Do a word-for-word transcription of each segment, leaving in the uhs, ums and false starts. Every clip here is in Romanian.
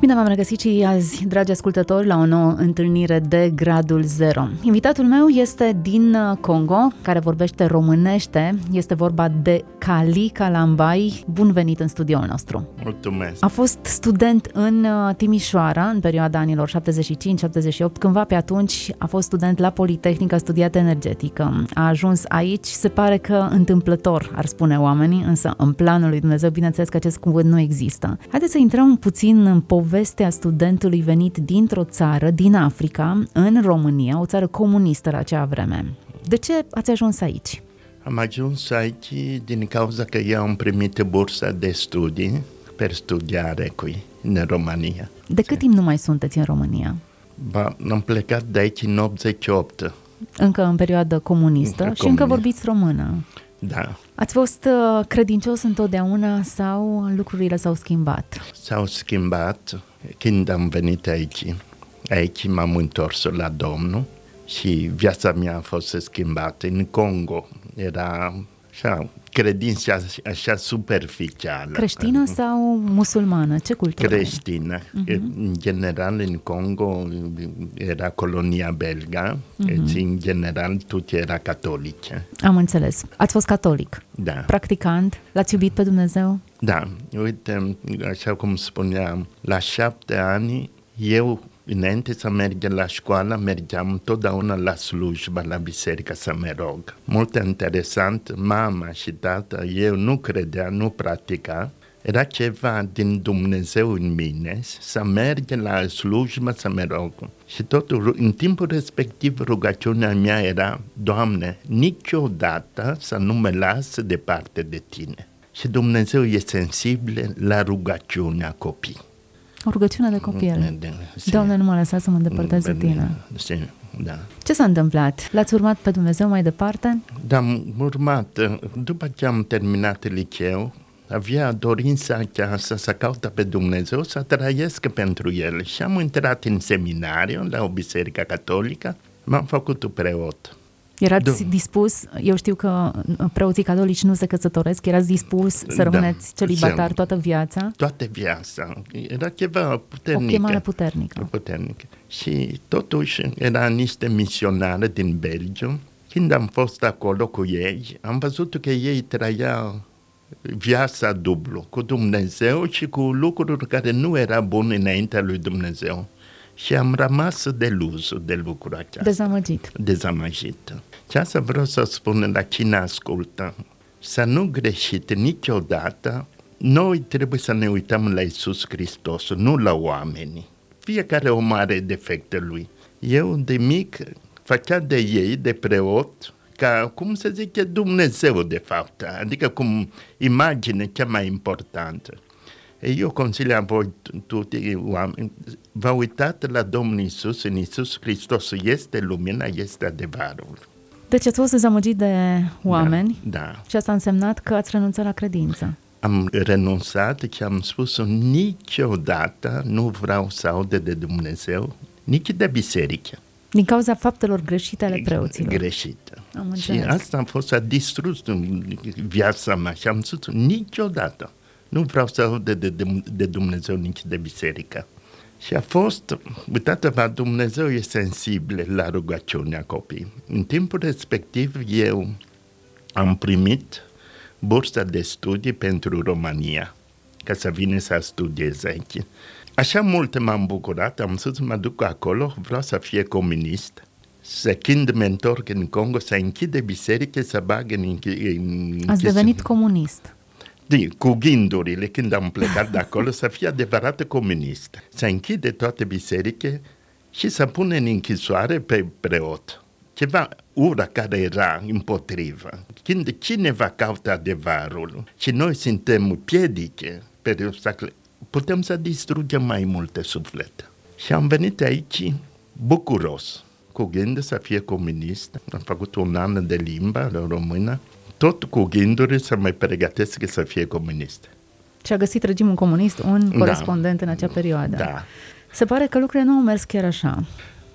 Bine v-am regăsit și azi, dragi ascultători, la o nouă întâlnire de gradul zero. Invitatul meu este din Congo, care vorbește românește. Este vorba de Kali Kalambay. Bun venit în studioul nostru. Mulțumesc! A fost student în Timișoara în perioada anilor șaptezeci și cinci șaptezeci și opt. Cândva pe atunci a fost student la Politehnica, a studiat energetică. A ajuns aici, se pare că întâmplător, ar spune oamenii, însă în planul lui Dumnezeu, bineînțeles că acest cuvânt nu există. Haideți să intrăm puțin în povestea a studentului venit dintr-o țară, din Africa, în România, o țară comunistă la acea vreme. De ce ați ajuns aici? Am ajuns aici din cauza că eu am primit bursa de studii per studiare cu în România. De cât timp nu mai sunteți în România? Ba, am plecat de aici în optzeci și opt. Încă în perioadă comunistă încă și comunia. Încă vorbiți română. Da. Ați fost credincios întotdeauna sau lucrurile s-au schimbat? S-au schimbat. Când am venit aici, aici m-am întors la Domnul și viața mea a fost schimbată. În Congo era așa, credința așa superficială. Creștină sau musulmană? Ce cultură? Creștină. Uh-huh. În general, în Congo era colonia belga, uh-huh. Și în general tot era catolice. Am înțeles. Ați fost catolic? Da. Practicant? L-ați iubit pe Dumnezeu? Da. Uite, așa cum spuneam, la șapte ani, eu, înainte să merg la școală, mergeam totdeauna la slujba, la biserică să mă rog. Mult interesant, mama și tata, eu nu credea, nu practica. Era ceva din Dumnezeu în mine, să merg la slujba, să mă rog. Și totul, în timpul respectiv, rugăciunea mea era: Doamne, niciodată să nu mă las departe de Tine. Și Dumnezeu e sensibil la rugăciunea copiilor. O rugăciune de copil. Doamne, nu mă lăsa să mă îndepărtez de Tine. Da. Ce s-a întâmplat? L-ați urmat pe Dumnezeu mai departe? Da, am urmat. După ce am terminat liceu, avea dorința aceasta să caută pe Dumnezeu, să trăiesc pentru El. Și am intrat în seminariu la o biserică catolică, m-am făcut preot. Erați dispus, eu știu că preoții catolici nu se căsătoresc, erați dispus să rămâneți celibatar toată viața? Toată viața. Era ceva puternică. O chemare puternică. puternică. Și totuși era niște misionare din Belgium. Când am fost acolo cu ei, am văzut că ei trăiau viața dublu, cu Dumnezeu și cu lucruri care nu erau bune înaintea lui Dumnezeu. Și am rămas deluz de lucrul acesta. Dezamăgit. Dezamăgit. Și asta vreau să spun la cine ascultă. Să nu greșit niciodată, noi trebuie să ne uităm la Iisus Hristos, nu la oameni. Fiecare om are defecte lui. Eu de mic făceam de ei, de preot, ca, cum se zice, Dumnezeu de fapt, adică cum imagine cea mai importantă. Eu consiliam voi toți oameni, vă uitați la Domnul Iisus, în Iisus Hristos este lumina, este adevărul. Deci ați fost dezamăgit de oameni, da, da. Și asta a însemnat că ați renunțat la credință. Am renunțat și am spus niciodată nu vreau să aud de Dumnezeu, nici de biserică. Din cauza faptelor greșite ale preoților. Greșite. Și asta a fost, a distrus viața mea și am spus niciodată. Nu vreau să aud de, de, de Dumnezeu, nici de biserică. Și a fost, uitați-vă, Dumnezeu e sensibil la rugăciunea copiii. În timpul respectiv eu am primit bursa de studii pentru România, ca să vine să studiez aici. Așa mult m-am bucurat, am zis mă duc acolo, vreau să fie comunist. Să când mă întorc în Congo, să închide biserică, să bag în închis. Ați devenit comunist. Cu gândurile, când am plecat de acolo, să fie adevărat comunist, să închide toate bisericile și să pune în închisoare pe preot. Ceva ura care era împotrivă. Când cineva caută adevărul și noi suntem piedice, putem să distrugem mai multe suflete. Și am venit aici bucuros, cu gândul să fie comunist. Am făcut un an de limba română. Tot cu gânduri să mă pregătesc să fie comunist. și a găsit regimul comunist un corespondent da. în acea perioadă. Da. Se pare că lucrurile nu au mers chiar așa.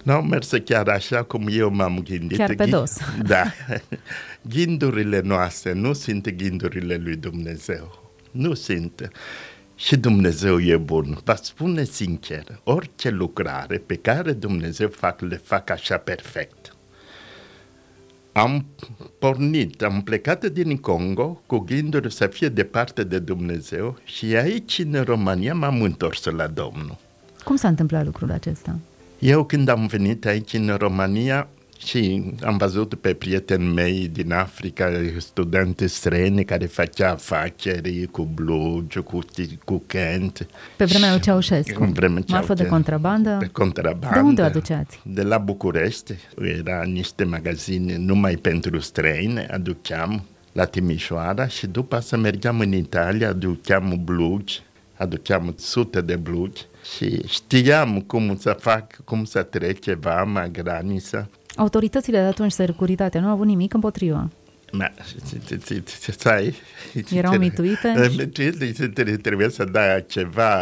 Nu au mers chiar așa cum eu m-am gândit. Chiar pe dos. Da. Gândurile noastre nu sunt gândurile lui Dumnezeu. Nu sunt. Și Dumnezeu e bun. Vă spune sincer, orice lucrare pe care Dumnezeu fac, le fac așa perfect. Am pornit, am plecat din Congo cu gânduri să fie departe de Dumnezeu și aici, în România, m-am întors la Domnul. Cum s-a întâmplat lucrul acesta? Eu când am venit aici în România și am văzut pe prietenii mei din Africa, studenți străini care făcea afaceri cu blugi, cu, cu Kent. Pe vremea lui Ceaușescu, vremea marfă de contrabandă. Pe contrabandă. De unde o aduceați? De la București, era niște magazine numai pentru străini, aduceam la Timișoara și după să mergeam în Italia, aduceam blugi, aduceam sute de blugi. Și știam cum să fac, cum să trec ceva, mă, graniță. Autoritățile de atunci, securitatea, nu au avut nimic împotriva. Erau mituite? Mituite, trebuia să dai ceva,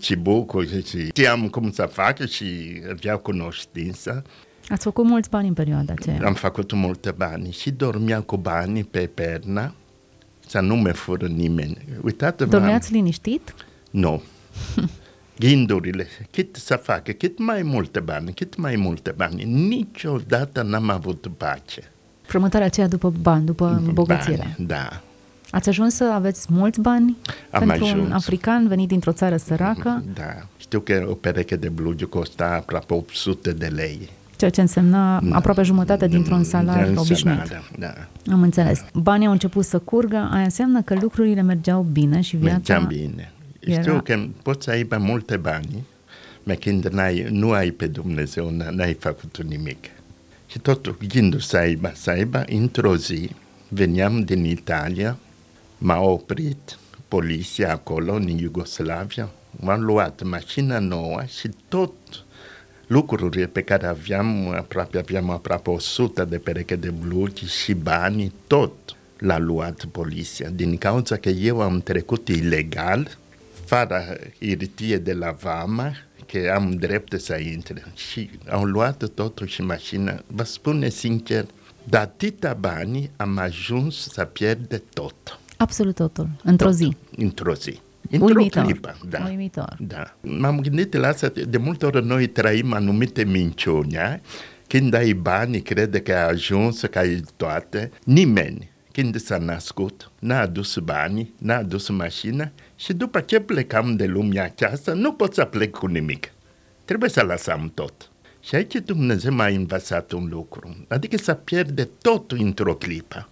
cibucul, și știam cum să fac și aveau cunoștință. Ați făcut mulți bani în perioada aceea. Am făcut multe bani și dormeam cu banii pe perna, să nu mă fură nimeni. Uitați-vă. Dormeați liniștit? Nu. Gândurile, cât să facă, cât mai multe bani, cât mai multe bani. Niciodată n-am avut pace. Frământarea aceea după bani, după îmbogățire. Da. Ați ajuns să aveți mulți bani? Am pentru ajuns. Un african venit dintr-o țară săracă? Da. Știu că o pereche de blugi costa aproape opt sute de lei. Ceea ce însemna da. aproape jumătate dintr-un salariu obișnuit. Da. Am înțeles. Banii au început să curgă, aia înseamnă că lucrurile mergeau bine și viața... Mergeam bine. Era... Știu că poți să ai multe bani, dar când n-ai, nu ai pe Dumnezeu, n-ai făcut nimic. Și tot gândul să aibă, să aibă, într-o zi, veneam din Italia, m-a oprit poliția acolo, în Iugoslavia, m-a luat mașina nouă și tot lucrurile pe care aveam, aproape, aveam aproape o sută de pereche de blugi și bani, tot l-a luat poliția. Din cauza că eu am trecut ilegal, fără irtie de la vama, că am drept să intre. Și au luat totuși mașina. Vă spune sincer, de atâta bani am ajuns să pierde tot. Absolut totul. Într-o tot. zi. Într-o zi. Într-o Uimitor. clipă. Da. Uimitor. Da. M-am gândit la asta. De multe ori noi trăim anumite minciuni. Când ai bani, crede că ai ajuns, că ai toate. Nimeni, când s-a născut, n-a adus bani, n-a adus mașina. Și după ce plecam de lumea aceasta, nu pot să plec cu nimic. Trebuie să lăsăm tot. Și aici Dumnezeu m-a învățat un lucru. Adică să pierde totul într-o clipă.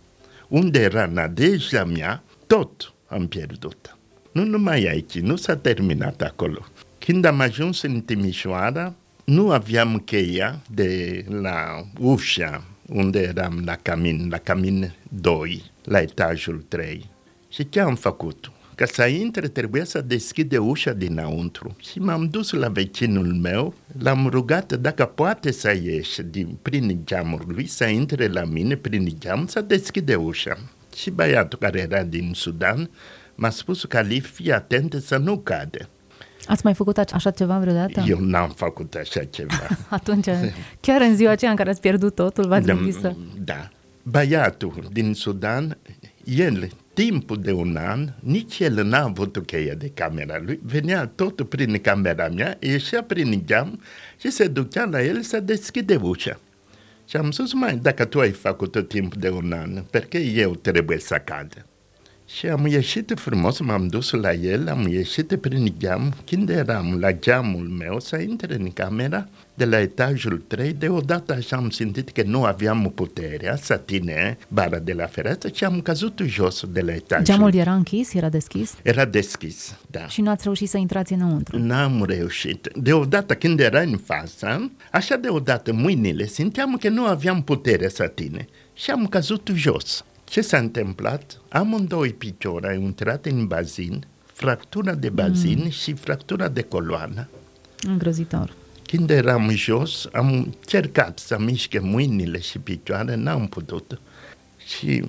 Unde era nădejdea mea, tot am pierdut. Nu numai aici, nu s-a terminat acolo. Când am ajuns în Timișoara, nu aveam cheia de la ușa unde eram la camin, la camin doi, la etajul trei. Și ce am făcut? Ca să intre, trebuia să deschide ușa dinăuntru. Și m-am dus la vecinul meu, l-am rugat dacă poate să ieși din, prin geamul lui, să intre la mine prin geam, să deschide ușa. Și băiatul care era din Sudan m-a spus că Ali, fii atent să nu cade. Ați mai făcut așa ceva vreodată? Eu n-am făcut așa ceva. Atunci, chiar în ziua aceea în care ați pierdut totul, v-ați da, gândit să... Da. Băiatul din Sudan, el... Timpul de un an, nici el n-a avut cheia de camera lui, venea tot prin camera mea, ieșea prin geam și se ducea la el să deschide ușa. Și am spus, mai, dacă tu ai făcut timp de un an, perché eu trebuie să cad? Și am ieșit frumos, m-am dus la el, am ieșit prin geam, când eram la geamul meu să intre în camera de la etajul trei, deodată așa am simțit că nu aveam puterea să tine bara de la fereastră și am căzut jos de la etajul. Geamul era închis? Era deschis? Era deschis, da. Și nu ați reușit să intrați înăuntru? N-am reușit. Deodată, când era în față, așa deodată mâinile simteam că nu aveam putere să tine și am căzut jos. Ce s-a întâmplat? Amândoi picioare au intrat în bazin, fractura de bazin mm. și fractura de coloană. Îngrozitor. Când eram jos, am cercat să mișcă mâinile și picioare, n-am putut. Și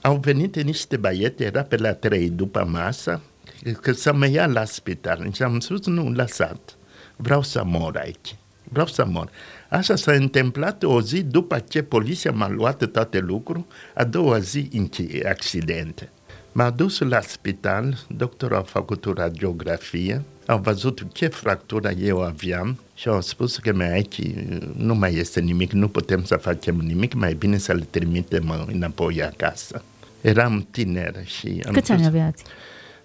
au venit niște băieți, era pe la trei după masă, că să mă ia la spital. Și am spus, nu, lăsat, vreau să mor aici, vreau să mor. Așa s-a întâmplat o zi după ce poliția m-a luat toate lucruri, a doua zi accidente. M-a dus la spital, doctorul a făcut o radiografie, au văzut ce fractură eu aveam și au spus că mai aici nu mai este nimic, nu putem să facem nimic, mai bine să le trimitem înapoi acasă. Eram tiner și... Am Câți ani aveați?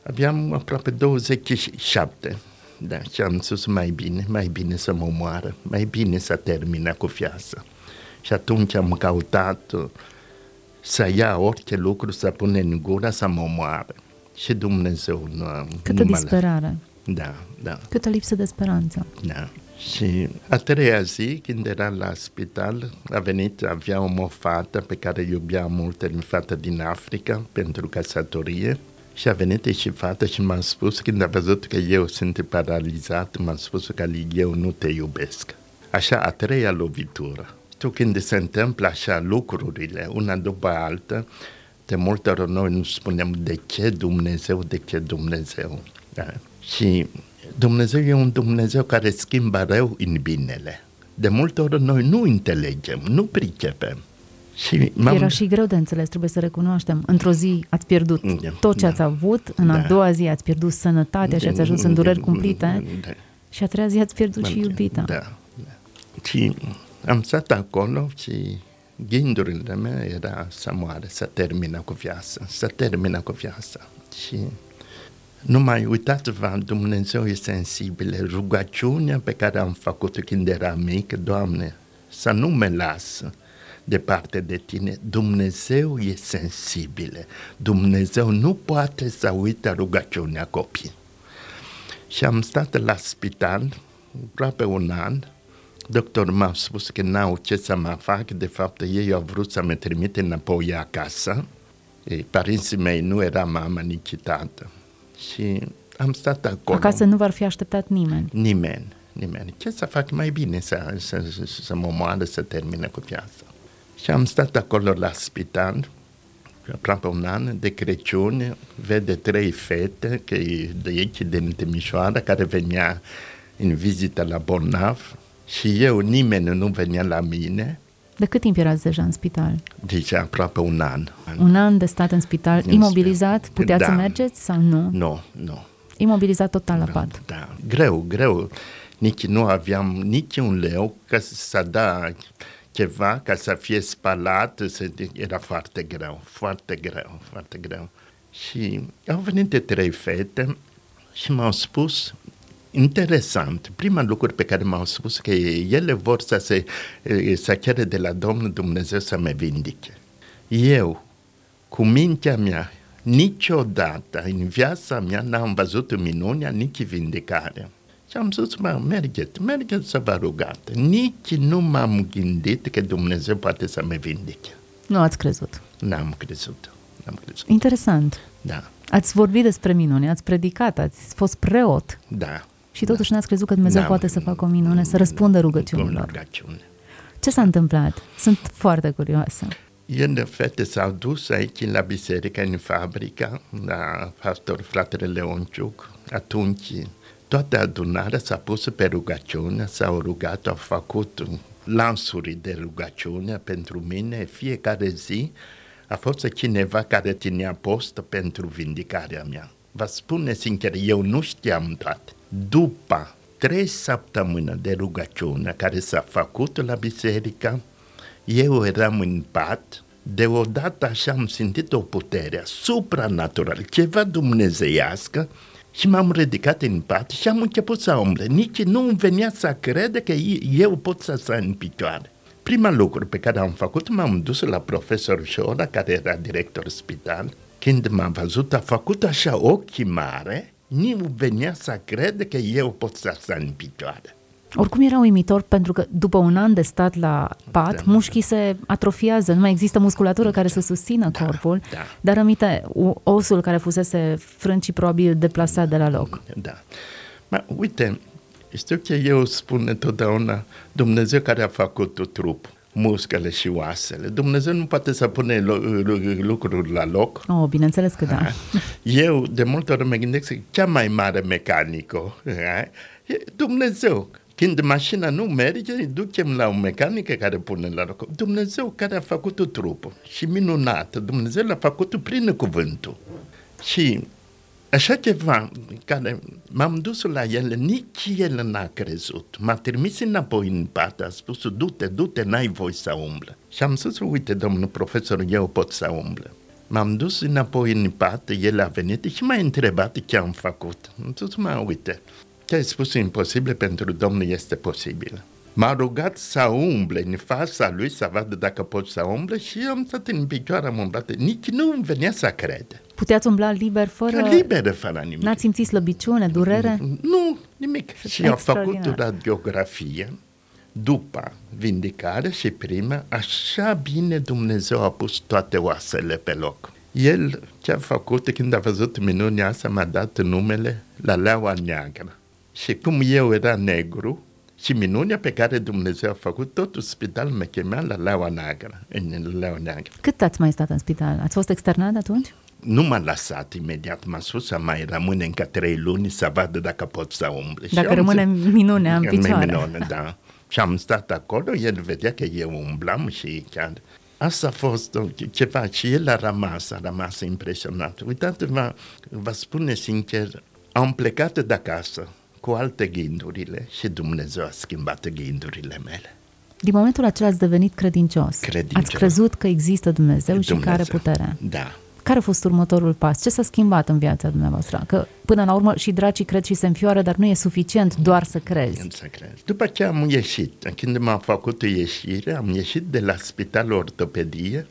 Aveam aproape douăzeci și șapte. Da, și am spus mai bine, mai bine să mă moară, mai bine să termină cu viața. Și atunci am căutat să ia orice lucru, să pune în gură, să mă moară. Și Dumnezeu nu... Câtă nu disperare. Da, da. Câtă lipsă de speranță. Da. Și a treia zi, când era la spital, a venit, aveam o fată pe care iubeam mult, o fată din Africa, pentru căsătorie. Și a venit și fata și m-a spus, când a văzut că eu sunt paralizat, m-a spus că eu nu te iubesc. Așa, a treia lovitură. Tu când se întâmplă așa lucrurile, una după alta, de multe ori noi nu spunem de ce Dumnezeu, de ce Dumnezeu. Da? Și Dumnezeu e un Dumnezeu care schimbă rău în binele. De multe ori noi nu înțelegem, nu pricepem. Și era și greu de înțeles, trebuie să recunoaștem. Într-o zi ați pierdut da, tot ce da, ați avut, în da. a doua zi ați pierdut sănătatea și ați ajuns în dureri cumplite da. și a treia zi ați pierdut da. și iubita. Da. Da. Și am stat acolo și gândurile mele era să moare, să termină cu viața, să termină cu viața. Și nu mai uitați-vă, Dumnezeu e sensibil. Rugăciunea pe care am făcut-o când eram mic, Doamne, să nu mă lasă departe de tine, Dumnezeu e sensibil. Dumnezeu nu poate să uite rugăciunea copii. Și am stat la spital aproape un an. Doctorul m-a spus că n-au ce să mă fac. De fapt, ei au vrut să mă trimite înapoi acasă. Ei, părinții mei nu era mama nici tată. Și am stat acolo. Acasă nu v-ar fi așteptat nimeni? Nimeni, nimeni. Ce să fac, mai bine să, să, să, să mă moară, să termine cu viața. Și am stat acolo la spital, aproape un an, de Crăciun, vede trei fete, că e de aici, din Timișoara, care venea în vizită la bolnav și eu, nimeni nu venea la mine. De cât timp erați deja în spital? Deci aproape un an. Un an de stat în spital, în imobilizat, puteați da. să mergeți sau nu? Nu, nu. Imobilizat total la pat. Da, greu, greu. Nici nu aveam nici un leu ca să da... ceva ca să fie spălat, era foarte greu, foarte greu, foarte greu. Și au venit de trei fete și m-au spus, interesant, prima lucru pe care m-au spus că ele vor să se să cere de la Domnul Dumnezeu să mă vindice. Eu, cu mintea mea, niciodată în viața mea n-am văzut minunea, nici vindicarea. Și am spus, mă, mergeți, mergeți să vă rugați. Nici nu m-am gândit că Dumnezeu poate să mă vindice. Nu ați crezut? N-am crezut. N-am crezut. Interesant. Da. Ați vorbit despre minune, ați predicat, ați fost preot. Da. Și totuși da. n-ați crezut că Dumnezeu da. poate să facă o minune, să răspundă rugăciunilor. Rugăciune. Ce s-a întâmplat? Sunt foarte curioasă. Ele, fete, s-au dus aici la biserică, în fabrica, la pastor fratele Leonciuc. Atunci... toată adunarea s-a pus pe rugăciune, s-au rugat, au făcut lansuri de rugăciune pentru mine. Fiecare zi a fost cineva care ținea post pentru vindicarea mea. Vă spun sincer, eu nu știam toate. După trei săptămâni de rugăciune care s-a făcut la biserică, eu eram în pat. Deodată așa am simțit o putere supranaturală, ceva dumnezeiască. Și m-am ridicat în pat și am început să umble. Nici nu îmi venea să crede că eu pot să stau în picioare. Prima lucru pe care am făcut, m-am dus la profesor Șora, care era director spital. Când m-a văzut, a făcut așa ochii mare, nu venea să crede că eu pot să stau în picioare. Oricum era uimitor, pentru că după un an de stat la pat, da, mușchii da. se atrofiază, nu mai există musculatură care să susțină da, corpul, da. dar aminte, osul care fusese frânt și probabil deplasat de la loc. Da. Ma, uite, știu că eu spun totdeauna, Dumnezeu care a făcut trup, muscăle și oasele. Dumnezeu nu poate să pune lucruri la loc. Oh, bineînțeles că da. Eu de multe ori mă gândesc că cea mai mare mecanică e Dumnezeu. Când mașina nu merge, ducem la un mecanic care pune la loc. Dumnezeu care a făcut trupul și minunat, Dumnezeu l-a făcut prin cuvântul. Și așa ceva care m-am dus la el, nici el n-a crezut. M-a trimis înapoi în pat, a spus, du-te, du-te, n-ai voie să umble. Și am spus, uite, domnul profesor, eu pot să umble. M-am dus înapoi în pat, el a venit și m-a întrebat ce am făcut. Am spus, mă, uite, ce ai spus imposibil, pentru Domnul este posibil. M-a rugat să umble în fața lui, să vadă dacă pot să umble și am stat în picioare, am umblat. Nici nu îmi venea să crede. Puteați umbla liber fără... Liber, fără nimic. N-ați simțit slăbiciune, durere? Nu, nimic. Și am făcut o radiografie după vindicare și prima, așa bine Dumnezeu a pus toate oasele pe loc. El ce-a făcut când a văzut minunea asta, m-a dat numele la Leaua Neagră. Și cum eu era negru, și minunea pe care Dumnezeu a făcut, tot spital mă chema la Leaua Neagră, în Leaua Neagră. Cât ați mai stat în spital? Ați fost externat atunci? Nu m-a lăsat imediat, m-a spus să mai rămâne încă trei luni să vadă dacă pot să umble. Dacă rămâne zis, minunea în picioare. Minune, da. Și am stat acolo, el vedea că eu umblam și chiar... Asta a fost ceva și el a rămas, a rămas impresionat. Uitați-vă, vă spune sincer, am plecat de acasă cu alte gândurile și Dumnezeu a schimbat gândurile mele. Din momentul acela ați devenit credincios. credincios. Ați crezut că există Dumnezeu, Dumnezeu și care putere. Da. Care a fost următorul pas? Ce s-a schimbat în viața dumneavoastră? Că până la urmă și dracii cred și se înfioară, dar nu e suficient doar să crezi. Să crezi. După ce am ieșit, când m-am făcut o ieșire, am ieșit de la spitalul ortopedie,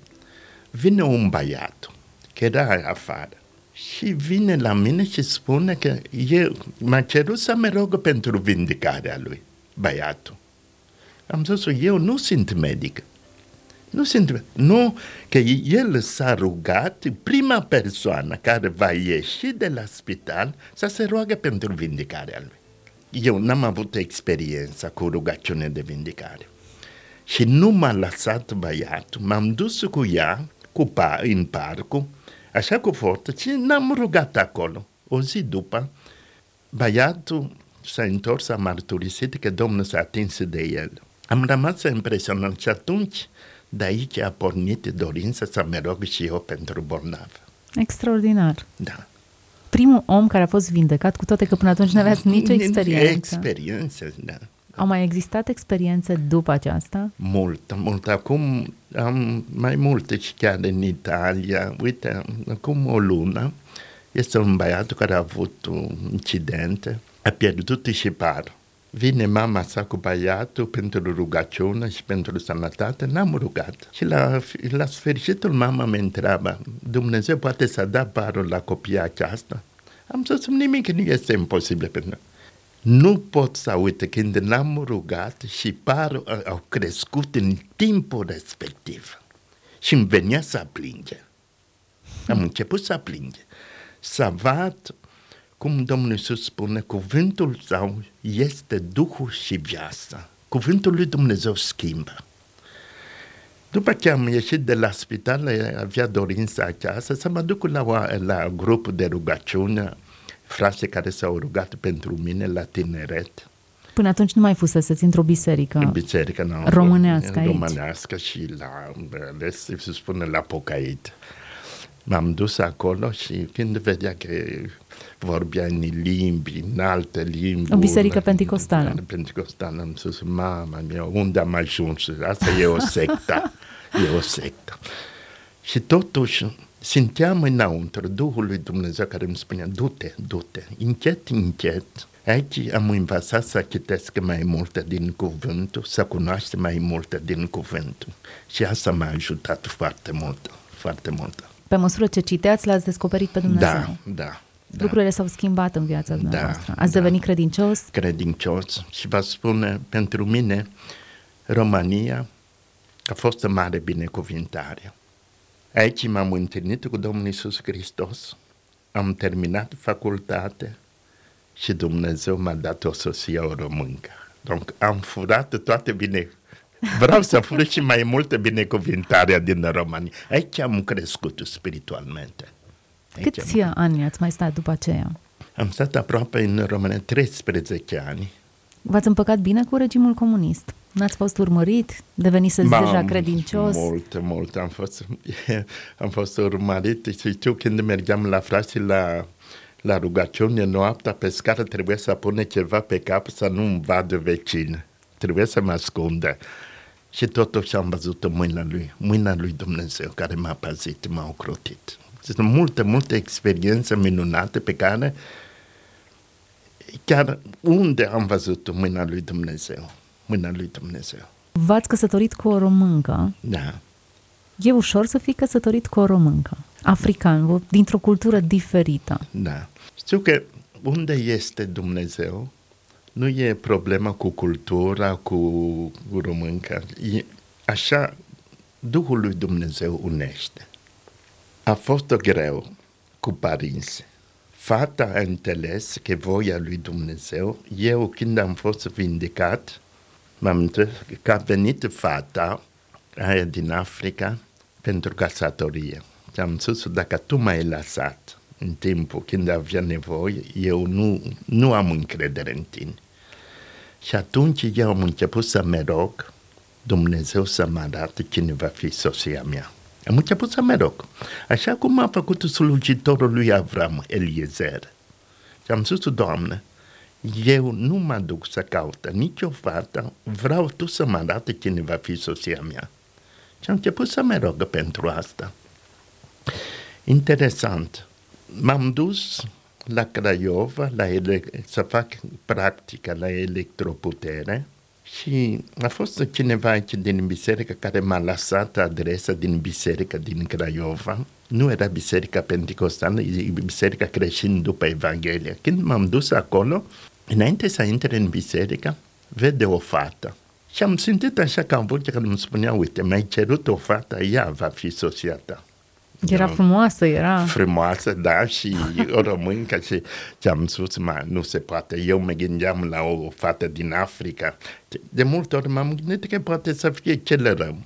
vine un băiat, că era afară, și vine la mine și spune că eu, m-a cerut să mă rog pentru vindicarea lui, băiatul. Am zis, eu nu sunt medic. Nu se întâmplă. Nu, că el s-a rugat, prima persoană care va ieși de la spital să se roagă pentru vindicarea lui. Eu n-am avut experiența cu rugăciune de vindicare. Și nu m-a lăsat băiatul, m-am dus cu ea cu pa, în parcul, așa cu forță, și n-am rugat acolo. O zi după, băiatul s-a întors, a mărturisit că Domnul s-a atins de el. Am rămas impresionat și atunci... De aici a pornit dorința să mă rog și eu pentru bolnav. Extraordinar. Da. Primul om care a fost vindecat, cu toate că până atunci nu aveați nicio experiență. Experiență, da. Au mai existat experiențe după aceasta? Mult, mult. Acum am mai multe și chiar în Italia. Uite, acum o lună este un băiat care a avut un incident, a pierdut și parul. Vine mama sa cu băiatul pentru rugăciune și pentru sănătate, n-am rugat. Și la, la sfârșitul mama mă întreabă, Dumnezeu poate să dea parul la copiii aceasta? Am zis, nimic nu este imposibil pentru noi. Nu pot să uit când n-am rugat și parul au crescut în timpul respectiv. Și îmi venea să plinge. Am început să plinge. Să vad... Cum Domnul Iisus spune, cuvântul său este Duhul și viața. Cuvântul lui Dumnezeu schimbă. După ce am ieșit de la spital, avea dorința aceasta să mă duc la, la grupul de rugăciune, frații care s-au rugat pentru mine la tineret. Până atunci nu mai fuseseți într-o biserică, biserică no, românească aici. Românească și la, se spune, la pocăit. M-am dus acolo și când vedea că vorbea în limbi, în alte limbi. O biserică penticostală. Penticostală. Am spus, mama mea, unde am ajuns? Asta e o sectă. E o sectă. Și totuși simteam înăuntru Duhul lui Dumnezeu care îmi spunea, du-te, du-te, încet, încet. Aici am învățat să citesc mai multe din cuvântul, să cunoaște mai multe din cuvântul. Și asta m-a ajutat foarte mult, foarte mult. Pe măsură ce citeați, l-ați descoperit pe Dumnezeu. Da, da. Da. Lucrurile s-au schimbat în viața dumneavoastră. Da, ați da. devenit credincios? Credincios. Și vă spun, pentru mine, România a fost o mare binecuvântare. Aici m-am întâlnit cu Domnul Iisus Hristos, am terminat facultate și Dumnezeu m-a dat o soție o româncă. Donc am furat toate bine. Vreau să aflu și mai multe binecuvântarea din România. Aici am crescut spiritualmente. Aici Câți am... ani ați mai stat după aceea? Am stat aproape în România treisprezece ani. V-ați împăcat bine cu regimul comunist? N-ați fost urmărit? Deveniseți M-am deja credincios? Mult, mult. Am fost, am fost urmărit. Și știu, când mergeam la frații la, la rugăciune noaptea pe scară, trebuia să pune ceva pe cap să nu-mi vadă vecin. Trebuia să mă ascundă. Și totuși am văzut mâna lui, mâna lui Dumnezeu care m-a păzit, m-a ocrotit. Sunt multe, multe experiențe minunate pe care chiar unde am văzut mâna lui Dumnezeu. Mâna lui Dumnezeu. V-ați căsătorit cu o româncă? Da. E ușor să fii căsătorit cu o româncă, africană, dintr-o cultură diferită. Da. Știu că unde este Dumnezeu, nu e problema cu cultura, cu românca. E așa, Duhul lui Dumnezeu unește. A fost greu cu părinții. Fata a înțeles că voia lui Dumnezeu. Eu, când am fost vindicat, m-am întrebat că a venit fata aia din Africa pentru căsătorie. Și am spus, dacă tu m-ai lăsat în timpul când avea nevoie, eu nu, nu am încredere în tine. Și atunci eu am început să mă rog Dumnezeu să mă arate cine va fi soția mea. Am început să mă rog. Așa cum a făcut slujitorul lui Avram, Eliezer. Și am spus, Doamne, eu nu mă duc să caut nicio fată, vreau Tu să mă arate cine va fi soția mea. Și am început să mă rog pentru asta. Interesant. M-am dus la Craiova la ele- să fac practică la Electroputere. Și a fost cineva aici din biserică care m-a lăsat adresa din biserică din Craiova. Nu era biserica penticostală, e biserica creștină după Evanghelie. Când m-am dus acolo, înainte să intre în biserică, vede o fată. Și am simțit așa ca în voce care îmi spunea, uite, mi-ai cerut o fată, ea va fi soția ta. Era frumoasă, era... Frumoasă, da, și o româncă și ce-am spus, mă, nu se poate. Eu mă gândeam la o fată din Africa. De multe ori m-am gândit că poate să fie cel rău.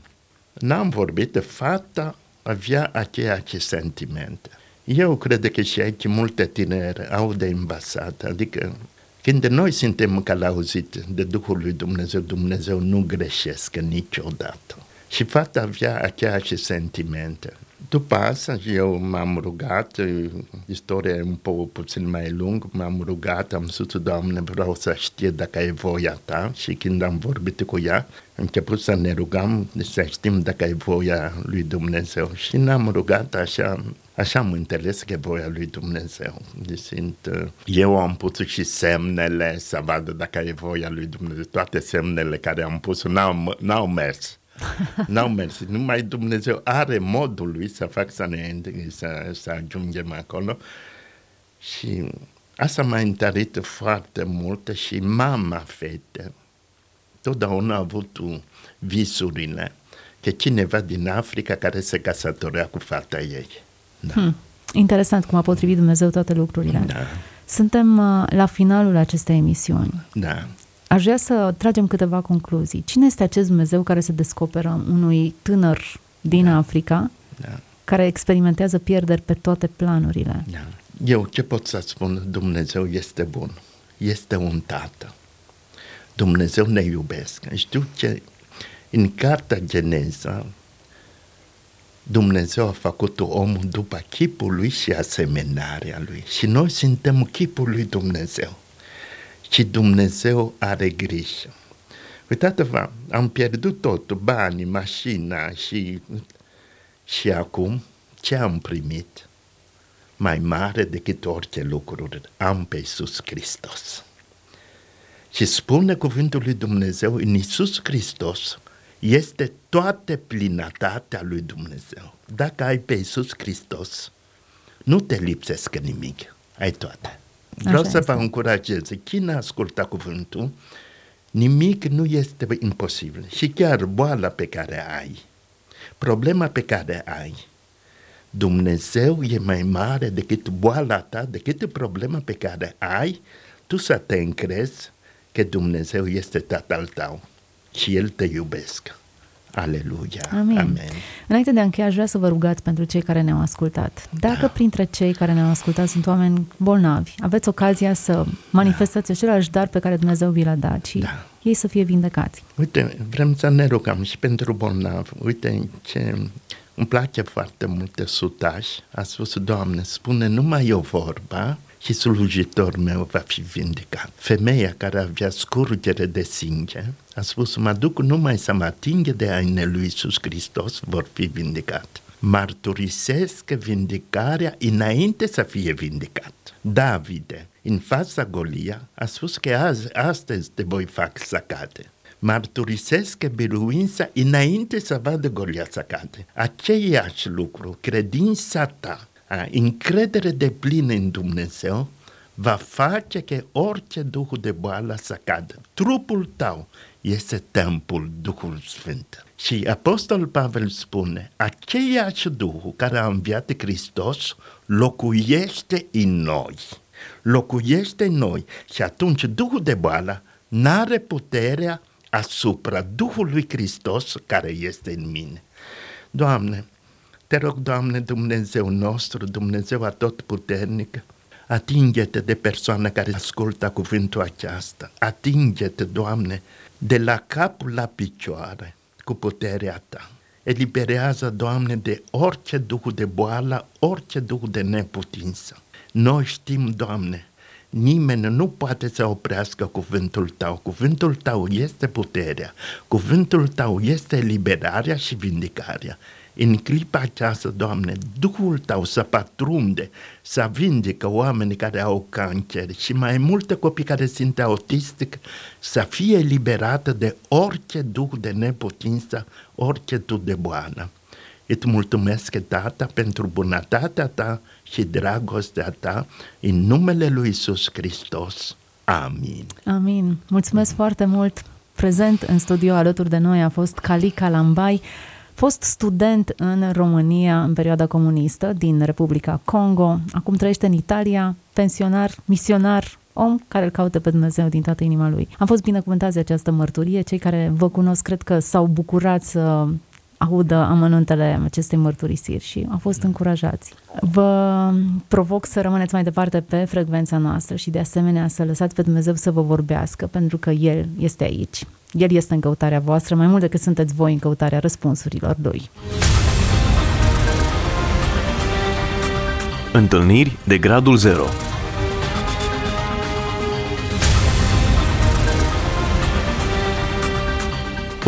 N-am vorbit, fata avea aceeași sentimente. Eu cred că și aici multe tineri au de învățat, adică când noi suntem călăuziți de Duhul lui Dumnezeu, Dumnezeu nu greșesc niciodată. Și fata avea aceeași sentimente. După asta eu m-am rugat, istoria e un po- puțin mai lungă, m-am rugat, am spus, Doamne, vreau să știu dacă e voia Ta. Și când am vorbit cu ea, am început să ne rugăm să știm dacă e voia lui Dumnezeu. Și ne-am rugat așa, așa am înțeles că e voia lui Dumnezeu. Deci, eu am pus și semnele să vadă dacă e voia lui Dumnezeu. Toate semnele care am pus n-au, n-au mers. N-au mers, numai Dumnezeu are modul lui să fac să ne să, să ajungem acolo. Și asta m-a întărit foarte mult. Și mama fete totdeauna a avut visurile că cineva din Africa care se căsătorea cu fata ei, da. hmm. Interesant cum a potrivit Dumnezeu toate lucrurile, da. Suntem la finalul acestei emisiuni, da. Aș vrea să tragem câteva concluzii. Cine este acest Dumnezeu care se descoperă unui tânăr din da. Africa, da. Care experimentează pierderi pe toate planurile? Da. Eu ce pot să spun? Dumnezeu este bun. Este un tată. Dumnezeu ne iubesc. Știu ce? În cartea Geneza, Dumnezeu a făcut omul după chipul lui și asemănarea lui. Și noi suntem chipul lui Dumnezeu. Și Dumnezeu are grijă. Uitați-vă, am pierdut tot, banii, mașina și, și acum ce am primit mai mare decât orice lucruri? Am pe Iisus Hristos. Și spune cuvântul lui Dumnezeu, în Iisus Hristos este toată plinătatea lui Dumnezeu. Dacă ai pe Iisus Hristos, nu te lipsesc nimic, ai toate. Vreau așa să vă încurajez. Cine ascultă cuvântul, nimic nu este imposibil. Și chiar boala pe care ai, problema pe care ai, Dumnezeu e mai mare decât boala ta, decât problema pe care ai. Tu să te încrezi că Dumnezeu este Tatăl tău. și El te iubesc. Aleluia, amin. Amen. Înainte de a încheia, aș vrea să vă rugați pentru cei care ne-au ascultat. Dacă da. Printre cei care ne-au ascultat sunt oameni bolnavi, aveți ocazia să manifestați da. Același dar pe care Dumnezeu vi l-a dat și da. Ei să fie vindecați. Uite, vrem să ne rugăm și pentru bolnavi. Uite ce... Îmi place foarte mult de Sutaș. A spus: Doamne, spune numai eu vorba și slujitorul meu va fi vindecat. Femeia care avea scurgere de sânge a spus: mă duc numai să mă ating de hainele lui Iisus Hristos, vor fi vindecat. Marturisesc vindicarea înainte să fie vindecat. Davide, în fața Golia, a spus că azi, astăzi te voi fac să cade. Marturisesc biruința înainte să vadă Golia să cade. Aceeași lucru, credința ta, încredere de plină în Dumnezeu, va face că orice duh de boală să cadă. Trupul tău este templul Duhului Sfânt. Și Apostol Pavel spune: aceeași Duh care a înviat Hristos locuiește în noi. Locuiește în noi și atunci duhul de boală n-are puterea asupra Duhului Hristos care este în mine. Doamne, te rog, Doamne, Dumnezeu nostru, Dumnezeu atotputernic, atinge-te de persoana care ascultă cuvântul acesta. Atinge-te, Doamne, de la cap la picioare cu puterea Ta. Eliberează, Doamne, de orice duh de boală, orice duh de neputință. Noi știm, Doamne, nimeni nu poate să oprească cuvântul Tău. Cuvântul Tău este puterea. Cuvântul Tău este eliberarea și vindicarea. În clipa aceasta, Doamne, Duhul Tău să patrunde, să vindică oamenii care au cancer și mai multe copii care sunt autistic, să fie eliberată de orice duh de neputință, orice duh de boală. Îți mulțumesc, Tată, pentru bunătatea Ta și dragostea Ta, în numele lui Iisus Hristos. Amin. Amin. Mulțumesc foarte mult. Prezent în studio alături de noi a fost Kali Kalambay, fost student în România în perioada comunistă din Republica Congo, acum trăiește în Italia, pensionar, misionar, om care îl caută pe Dumnezeu din toată inima lui. Am fost binecuvântați de această mărturie. Cei care vă cunosc cred că s-au bucurat să audă amănuntele acestei mărturisiri și au fost încurajați. Vă provoc să rămâneți mai departe pe frecvența noastră și de asemenea să lăsați pe Dumnezeu să vă vorbească, pentru că El este aici. El este în căutarea voastră, mai mult decât sunteți voi în căutarea răspunsurilor Lui. Întâlniri de gradul zero.